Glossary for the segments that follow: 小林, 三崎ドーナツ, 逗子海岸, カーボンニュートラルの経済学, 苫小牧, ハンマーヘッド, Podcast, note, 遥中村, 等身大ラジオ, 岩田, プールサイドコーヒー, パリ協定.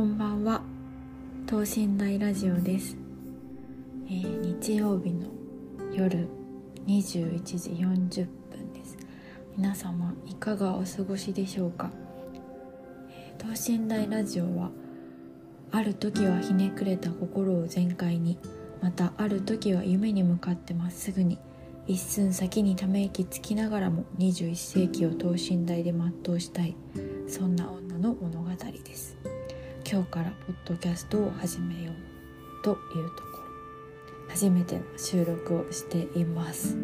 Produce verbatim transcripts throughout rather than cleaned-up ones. こんばんは、等身大ラジオです。えー、日曜日の夜にじゅういちじよんじゅっぷんです。皆様いかがお過ごしでしょうか。えー、等身大ラジオはある時はひねくれた心を全開に、またある時は夢に向かってまっすぐに、一寸先にため息つきながらもにじゅういっせいきを等身大で全うしたい、そんな女の物語です。今日からポッドキャストを始めようというところ、初めての収録をしています。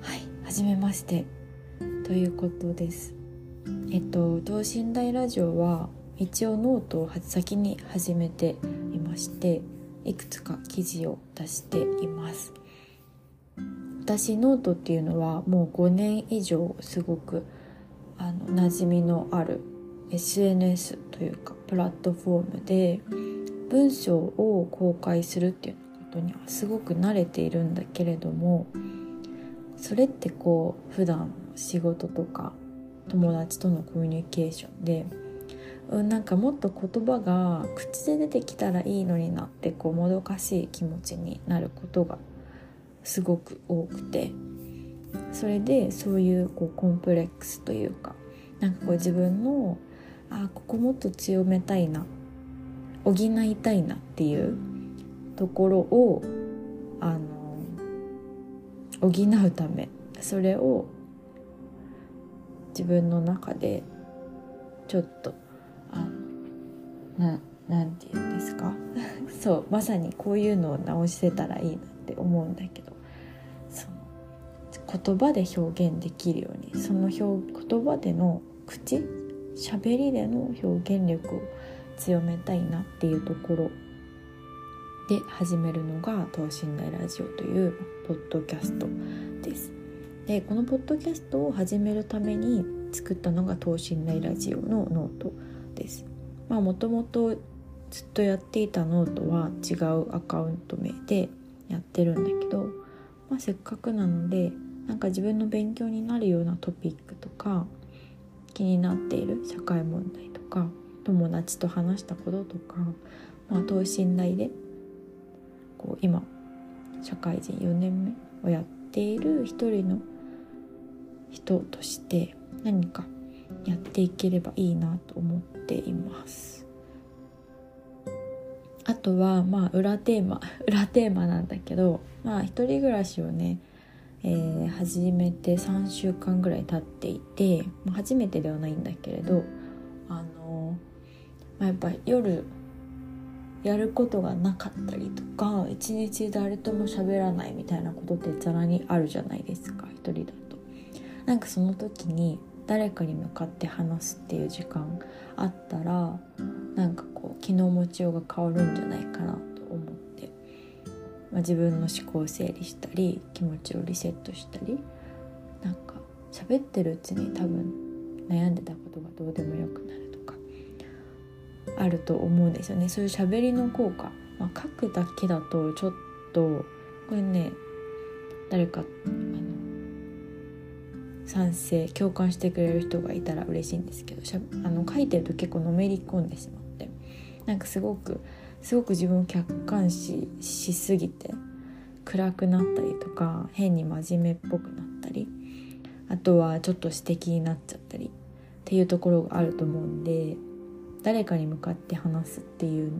はい、はじめましてということです。えっと、等身大ラジオは一応ノートを先に始めていまして、いくつか記事を出しています。私ノートっていうのはもうごねんいじょうすごくあの馴染みのある エスエヌエス というかプラットフォームで文章を公開するっていうことにはすごく慣れているんだけれども、それってこう普段仕事とか友達とのコミュニケーションでなんかもっと言葉が口で出てきたらいいのになってこうもどかしい気持ちになることがすごく多くて、それでそういうこうコンプレックスというか、なんかこう自分のあここもっと強めたいな、補いたいなっていうところをあの補うため、それを自分の中でちょっとあななんて言うんですかそうまさにこういうのを直せたらいいなって思うんだけど、その言葉で表現できるように、その表言葉での口喋りでの表現力を強めたいなっていうところで始めるのが等身大ラジオというポッドキャストです。で、このポッドキャストを始めるために作ったのが等身大ラジオのノートです。まあ、もともとずっとやっていたノートは違うアカウント名でやってるんだけど、まあ、せっかくなのでなんか自分の勉強になるようなトピックとか、気になっている社会問題とか、友達と話したこととか、まあ、等身大でこう今社会人よねんめをやっている一人の人として何かやっていければいいなと思っています。あとはまあ裏テーマ裏テーマなんだけど、まあ一人暮らしをね、えー、始めてさんしゅうかんぐらい経っていて、まあ、初めてではないんだけれど、あのーまあ、やっぱり夜やることがなかったりとか、一日誰とも喋らないみたいなことってざらにあるじゃないですか、一人だと。なんかその時に誰かに向かって話すっていう時間あったら、なんかこう気の持ちようが変わるんじゃないかなと思って、まあ、自分の思考整理したり気持ちをリセットしたり、なんか喋ってるうちに多分悩んでたことがどうでもよくなるとかあると思うんですよね。そういう喋りの効果、まあ、書くだけだとちょっとこれね、誰かあの賛成共感してくれる人がいたら嬉しいんですけど、あの書いてると結構のめり込んでしまって、なんかすごくすごく自分を客観視しすぎて暗くなったりとか、変に真面目っぽくなったり、あとはちょっと私的になっちゃったりっていうところがあると思うんで、誰かに向かって話すっていうの、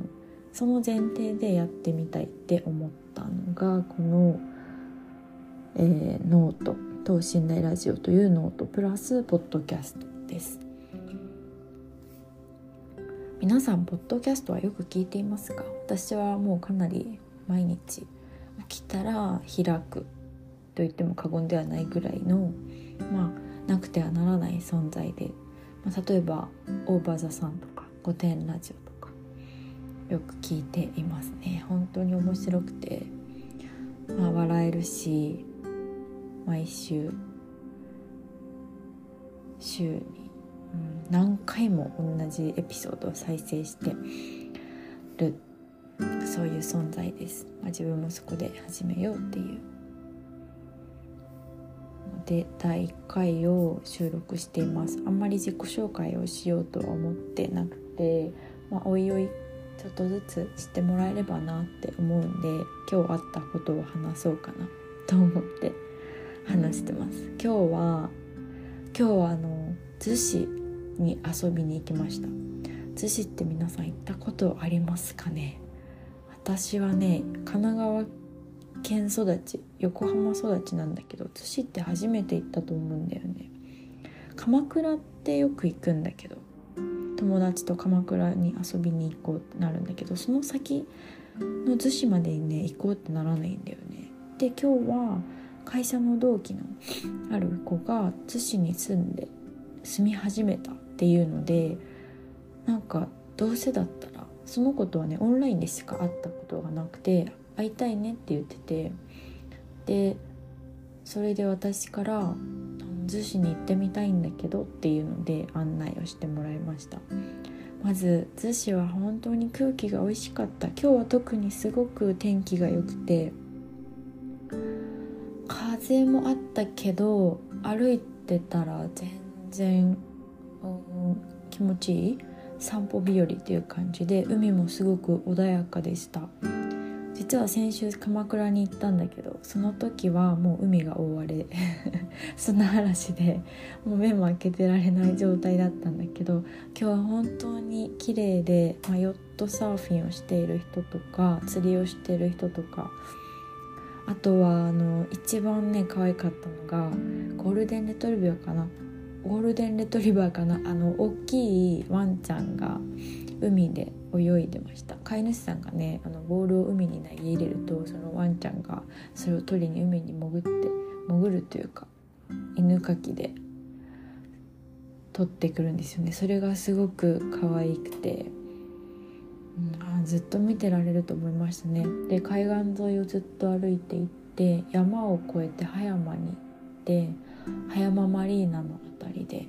その前提でやってみたいって思ったのがこの、えー、ノート等身大ラジオというノートプラスポッドキャストです。皆さんポッドキャストはよく聞いていますか？私はもうかなり毎日起きたら開くと言っても過言ではないぐらいの、まあ、なくてはならない存在で、まあ、例えばオーバーザさんとか御殿ラジオとかよく聞いていますね。本当に面白くて、まあ、笑えるし、毎週週に、うん、何回も同じエピソードを再生してる、そういう存在です。まあ、自分もそこで始めようっていうでだいいっかいを収録しています。あんまり自己紹介をしようとは思ってなくて、まあ、おいおいちょっとずつ知ってもらえればなって思うんで、今日あったことを話そうかなと思って話してます。うん、今日は今日はあの逗子に遊びに行きました。逗子って皆さん行ったことありますかね？私はね、神奈川県育ち、横浜育ちなんだけど、逗子って初めて行ったと思うんだよね。鎌倉ってよく行くんだけど、友達と鎌倉に遊びに行こうってなるんだけど、その先の逗子までね行こうってならないんだよね。で、今日は会社の同期のある子が逗子に住んで住み始めたっていうので、なんかどうせだったらその子とはねオンラインでしか会ったことがなくて、会いたいねって言ってて、でそれで私から逗子に行ってみたいんだけどっていうので案内をしてもらいました。まず逗子は本当に空気が美味しかった。今日は特にすごく天気が良くて、風もあったけど歩いてたら全然、うん、気持ちいい散歩日和っていう感じで、海もすごく穏やかでした。実は先週鎌倉に行ったんだけど、その時はもう海が覆われ砂嵐でもう目も開けてられない状態だったんだけど、今日は本当に綺麗で、まあ、ヨットサーフィンをしている人とか釣りをしている人とか、あとはあの一番ね可愛かったのがゴールデンレトリバーかなゴールデンレトリバーかなあの大きいワンちゃんが海で泳いでました。飼い主さんがねあのボールを海に投げ入れると、そのワンちゃんがそれを取りに海に潜って潜るというか犬かきで取ってくるんですよね。それがすごく可愛くて、うん、あずっと見てられると思いましたね。で、海岸沿いをずっと歩いていって、山を越えて葉山に行って、葉山マリーナのあたりで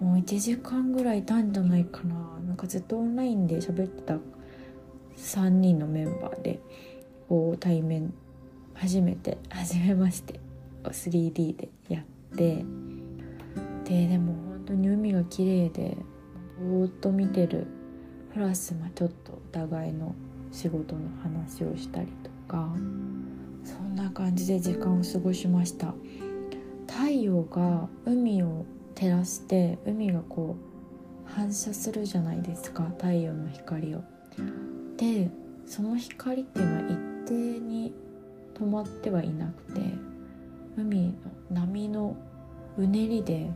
もういちじかんぐらいいたんじゃないかな。なんかずっとオンラインで喋ってたさんにんのメンバーでこう対面初めて初めましてを スリーディー でやって、ででも本当に海が綺麗でぼーっと見てるプラス、まあちょっとお互いの仕事の話をしたりとか、そんな感じで時間を過ごしました。太陽が海を照らして、海がこう反射するじゃないですか、太陽の光を。でその光っていうのは一定に止まってはいなくて、海の波のうねりで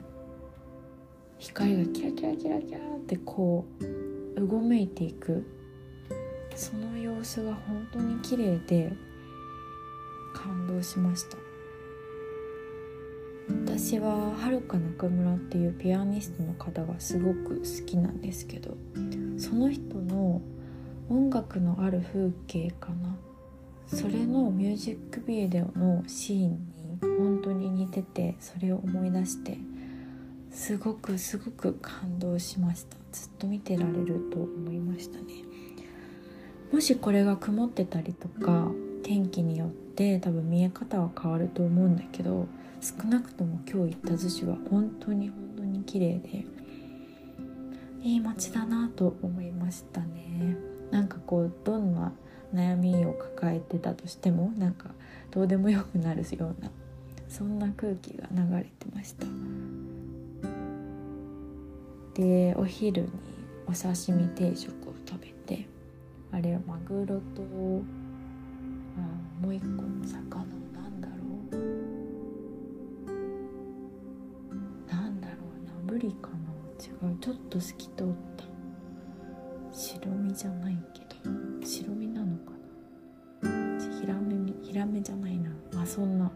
光がキラキラキラキラってこううごめいていく、その様子が本当に綺麗で感動しました。私は遥中村っていうピアニストの方がすごく好きなんですけど、その人の音楽のある風景かな、それのミュージックビデオのシーンに本当に似てて、それを思い出してすごくすごく感動しました。ずっと見てられると思いましたね。もしこれが曇ってたりとか天気によって多分見え方は変わると思うんだけど、少なくとも今日行った逗子は本当に本当に綺麗でいい街だなと思いましたね。なんかこうどんな悩みを抱えてたとしてもなんかどうでもよくなるような、そんな空気が流れてました。でお昼にお刺身定食を食べて、あれはマグロとあもう一個の魚かな、違う、ちょっと透き通った白身じゃないけど、白身なのかな、ヒラメ、ヒラメじゃないな、まあ、そんな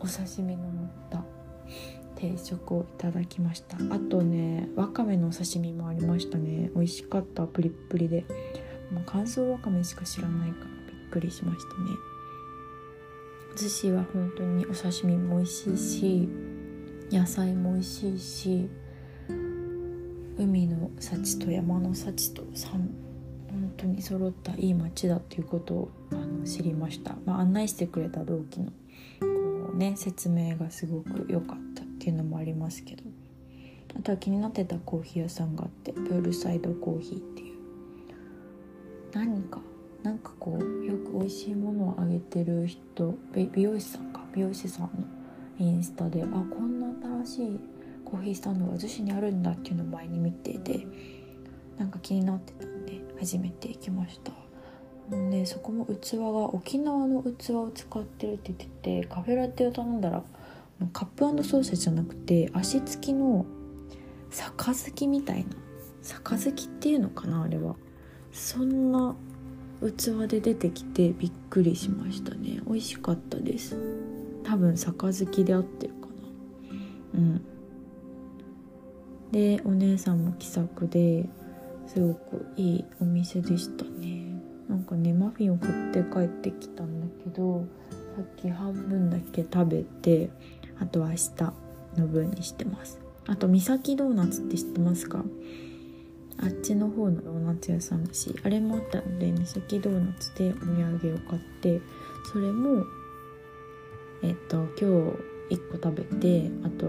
お刺身の乗った定食をいただきました。あとねわかめのお刺身もありましたね。美味しかった、プリップリで、もう乾燥わかめしか知らないからびっくりしましたね。逗子は本当にお刺身も美味しいし、野菜も美味しいし、海の幸と山の幸と本当に揃ったいい街だということをあの知りました。まあ、案内してくれた同期のこう、ね、説明がすごく良かったっていうのもありますけど、あとは気になってたコーヒー屋さんがあって、プールサイドコーヒーっていう、何かなんかこうよく美味しいものをあげてる人、美容師さんか美容師さんのインスタで、あ、こんな新しいコーヒースタンドが逗子にあるんだっていうのを前に見てて、なんか気になってたんで初めて行きました。でそこも器が沖縄の器を使ってるって言ってて、カフェラテを頼んだらカップ&ソーセージじゃなくて足つきの杯みたいな、杯っていうのかなあれは、そんな器で出てきてびっくりしましたね。美味しかったです。多分杯で合ってるかな。うんでお姉さんも気さくですごくいいお店でしたね。なんかねマフィンを買って帰ってきたんだけど、さっき半分だけ食べて、あとは明日の分にしてます。あと三崎ドーナツって知ってますか？あっちの方のドーナツ屋さんだし、あれもあったので三崎ドーナツでお土産を買って、それもえっと今日いっこ食べて、あと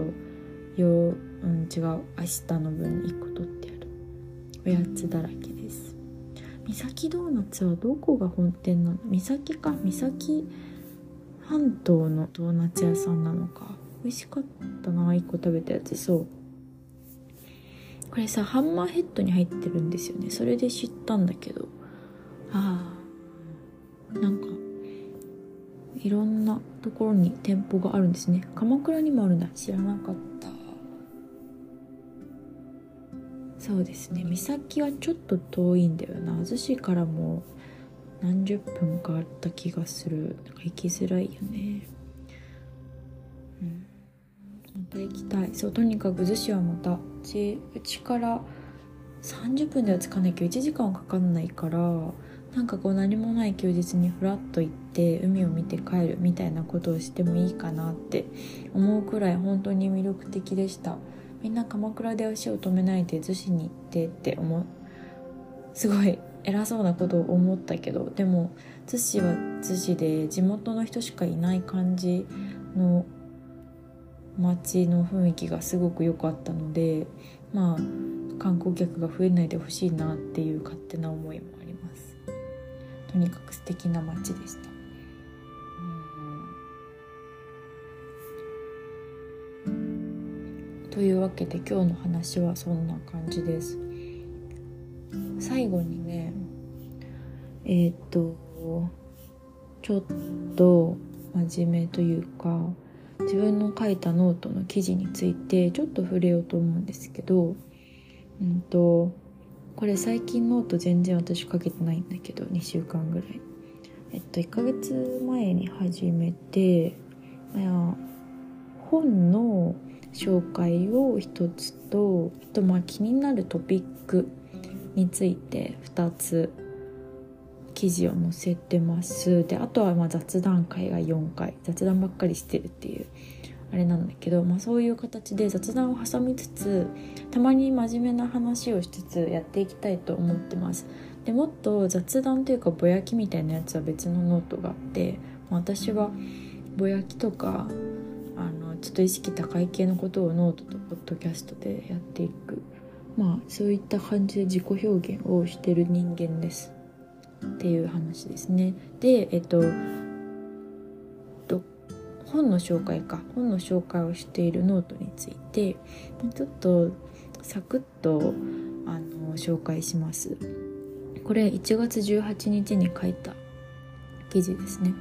よ、うん、違う明日の分にいっこ取ってある。おやつだらけです。三崎ドーナツはどこが本店なの？三崎か、三崎半島のドーナツ屋さんなのか。美味しかったな、一個食べたやつ。そうこれさハンマーヘッドに入ってるんですよね。それで知ったんだけど、ああなんかいろんなところに店舗があるんですね。鎌倉にもあるんだ、知らなかった。そうですね、三崎はちょっと遠いんだよな。逗子からも何十分かあった気がする。なんか行きづらいよね。うん、また行きたい。そうとにかく逗子はまたうちからさんじゅっぷんでは着かないけどいちじかんはかかんないから、なんかこう何もない休日にフラッと行って海を見て帰るみたいなことをしてもいいかなって思うくらい本当に魅力的でした。みんな鎌倉で足を止めないで逗子に行ってって思う、すごい偉そうなことを思ったけど、でも逗子は逗子で地元の人しかいない感じの街の雰囲気がすごく良かったので、まあ観光客が増えないでほしいなっていう勝手な思いもあります。とにかく素敵な街でした。というわけで今日の話はそんな感じです。最後にねえー、っとちょっと真面目というか自分の書いたノートの記事についてちょっと触れようと思うんですけど、うんとこれ最近ノート全然私書けてないんだけど、にしゅうかんぐらい、えっといっかげつまえに始めて、まあ、本の紹介を一つと、あとまあ気になるトピックについてふたつ記事を載せてます。であとはまあ雑談会がよんかい、雑談ばっかりしてるっていうあれなんだけど、まあ、そういう形で雑談を挟みつつたまに真面目な話をしつつやっていきたいと思ってます。でもっと雑談というかぼやきみたいなやつは別のノートがあって、私はぼやきとかあのちょっと意識高い系のことをノートとポッドキャストでやっていく、まあそういった感じで自己表現をしてる人間ですっていう話ですね。でえっと本の紹介か本の紹介をしているノートについてちょっとサクッとあの紹介します。これいちがつじゅうはちにちに書いた記事ですね。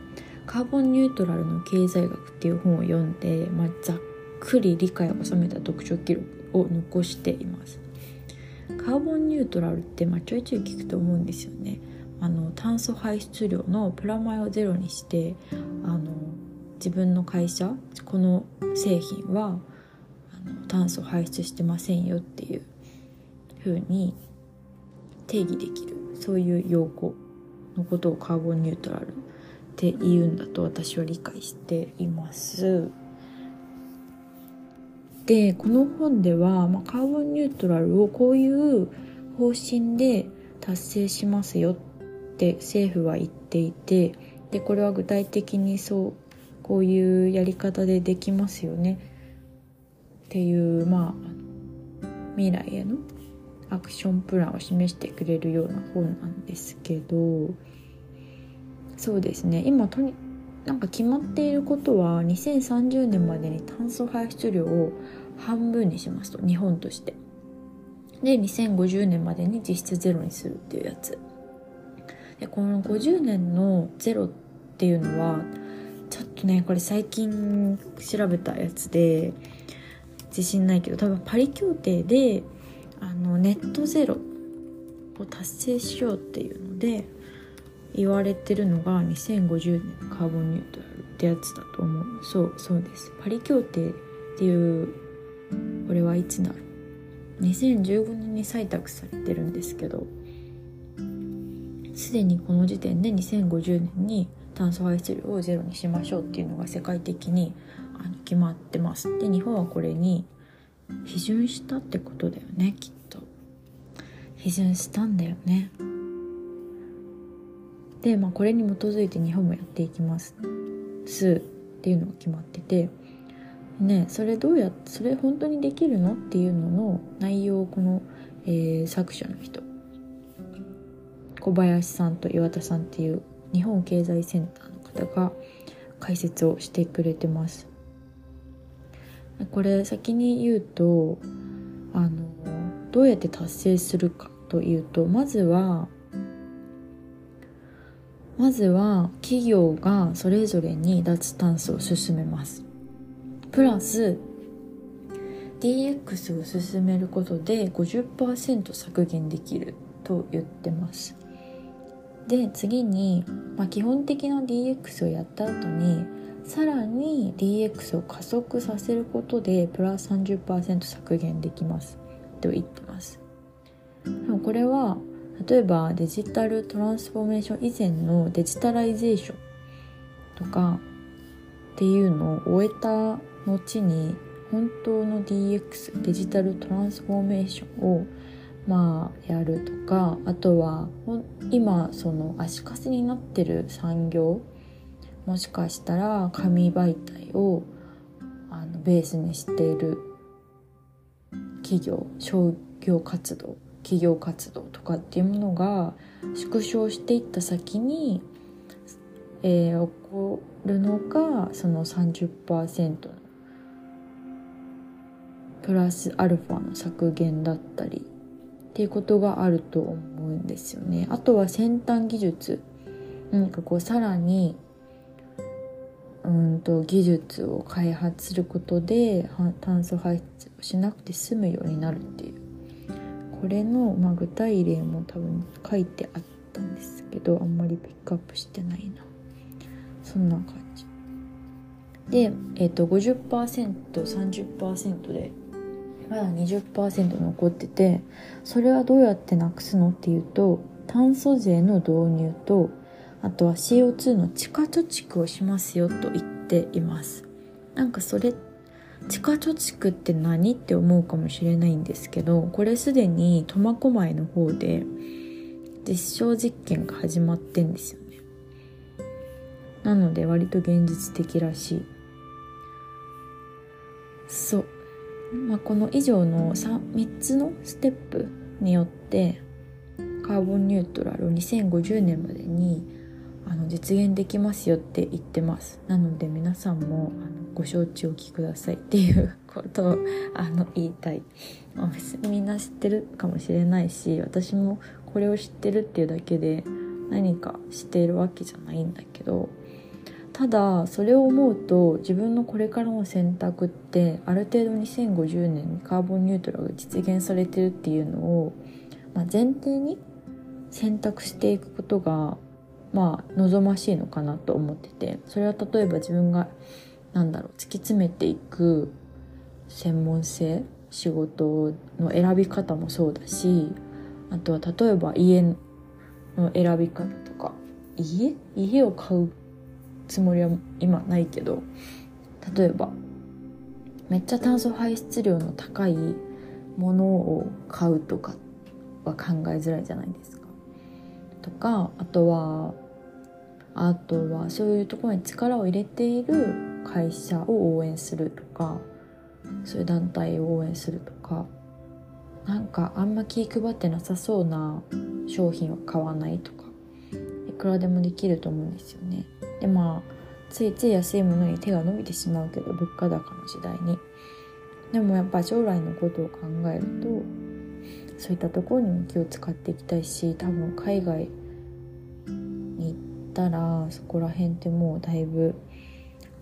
カーボンニュートラルの経済学っていう本を読んで、まあ、ざっくり理解を収めた読書記録を残しています。カーボンニュートラルって、まあ、ちょいちょい聞くと思うんですよね。あの炭素排出量のプラマイをゼロにしてあの自分の会社この製品はあの炭素排出してませんよっていう風に定義できる、そういう用語のことをカーボンニュートラルって言うんだと私は理解しています。でこの本では、まあ、カーボンニュートラルをこういう方針で達成しますよって政府は言っていて、でこれは具体的にそうこういうやり方でできますよねっていう、まあ未来へのアクションプランを示してくれるような本なんですけど、そうですね、今とになんか決まっていることはにせんさんじゅうねんまでに炭素排出量を半分にしますと、日本として。でにせんごじゅうねんまでに実質ゼロにするっていうやつで、このごじゅうねんのゼロっていうのはちょっとね、これ最近調べたやつで自信ないけど、多分パリ協定であのネットゼロを達成しようっていうので言われてるのがにせんごじゅうねんカーボンニュートラルってやつだと思う。そうそうです、パリ協定っていう、これはいつだろう、にせんじゅうごねんに採択されてるんですけど、すでにこの時点でにせんごじゅうねんに炭素排出量をゼロにしましょうっていうのが世界的にあの決まってます。で日本はこれに批准したってことだよね、きっと批准したんだよね。で、まあ、これに基づいて日本もやっていきますっていうのが決まっててね、それどうやってそれ本当にできるのっていうのの内容をこの、えー、作者の人小林さんと岩田さんっていう日本経済センターの方が解説をしてくれてます。これ先に言うと、あのどうやって達成するかというと、まずはまずは企業がそれぞれに脱炭素を進めます。プラス ディーエックス を進めることで ごじゅっパーセント 削減できると言ってます。で次に、まあ、基本的な ディーエックス をやった後にさらに ディーエックス を加速させることでプラス さんじゅっパーセント 削減できますと言ってます。でもこれは例えばデジタルトランスフォーメーション以前のデジタライゼーションとかっていうのを終えた後に本当の ディーエックス デジタルトランスフォーメーションをまあやるとか、あとは今その足かせになってる産業、もしかしたら紙媒体をあのベースにしている企業、商業活動、企業活動とかっていうものが縮小していった先に、えー、起こるのがその さんじゅっパーセント のプラスアルファの削減だったりっていうことがあると思うんですよね。あとは先端技術、なんかこうさらにうんと技術を開発することで炭素排出をしなくて済むようになるっていう、これの、まあ、具体例も多分書いてあったんですけど、あんまりピックアップしてないな。そんな感じで、えー、と ごじゅっパーセント、さんじゅっパーセント でまだ にじゅっパーセント 残ってて、それはどうやってなくすのっていうと、炭素税の導入と、あとは シーオーツー の地下貯蓄をしますよと言っています。なんかそれ地下貯蓄って何って思うかもしれないんですけど、これすでに苫小牧の方で実証実験が始まってんですよね。なので割と現実的らしい。そう、まあ、この以上の 3, 3つのステップによってカーボンニュートラルをにせんごじゅうねんまでにあの実現できますよって言ってます。なので皆さんもあのご承知おきくださいっていうことをあの言いたい。みんな知ってるかもしれないし、私もこれを知ってるっていうだけで何か知っているわけじゃないんだけど、ただそれを思うと自分のこれからの選択って、ある程度にせんごじゅうねんにカーボンニュートラルが実現されてるっていうのを、まあ、前提に選択していくことがまあ望ましいのかなと思ってて、それは例えば自分がなんだろう突き詰めていく専門性、仕事の選び方もそうだし、あとは例えば家の選び方とか、家家を買うつもりは今ないけど、例えばめっちゃ炭素排出量の高いものを買うとかは考えづらいじゃないですか。とか、あとはあとはそういうところに力を入れている会社を応援するとか、そういう団体を応援するとか、なんかあんま気配ってなさそうな商品は買わないとか、いくらでもできると思うんですよね。でまあついつい安いものに手が伸びてしまうけど、物価高の時代に。でもやっぱ将来のことを考えると、そういったところにも気を使っていきたいし、多分海外に行ったらそこら辺ってもうだいぶ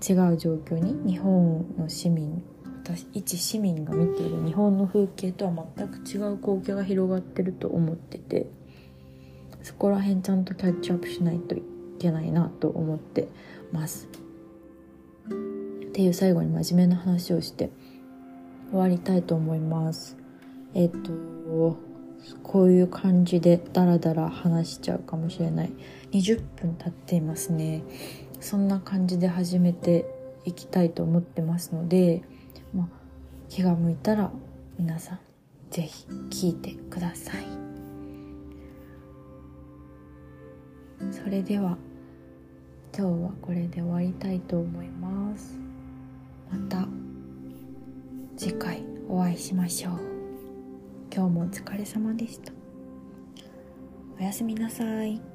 違う状況に、日本の市民、私一市民が見ている日本の風景とは全く違う光景が広がってると思ってて、そこら辺ちゃんとキャッチアップしないといけないなと思ってますっていう、最後に真面目な話をして終わりたいと思います。えっとこういう感じでダラダラ話しちゃうかもしれない。にじゅっぷん経っていますね。そんな感じで始めていきたいと思ってますので、まあ、気が向いたら皆さんぜひ聞いてください。それでは今日はこれで終わりたいと思います。また次回お会いしましょう。今日もお疲れ様でした。おやすみなさい。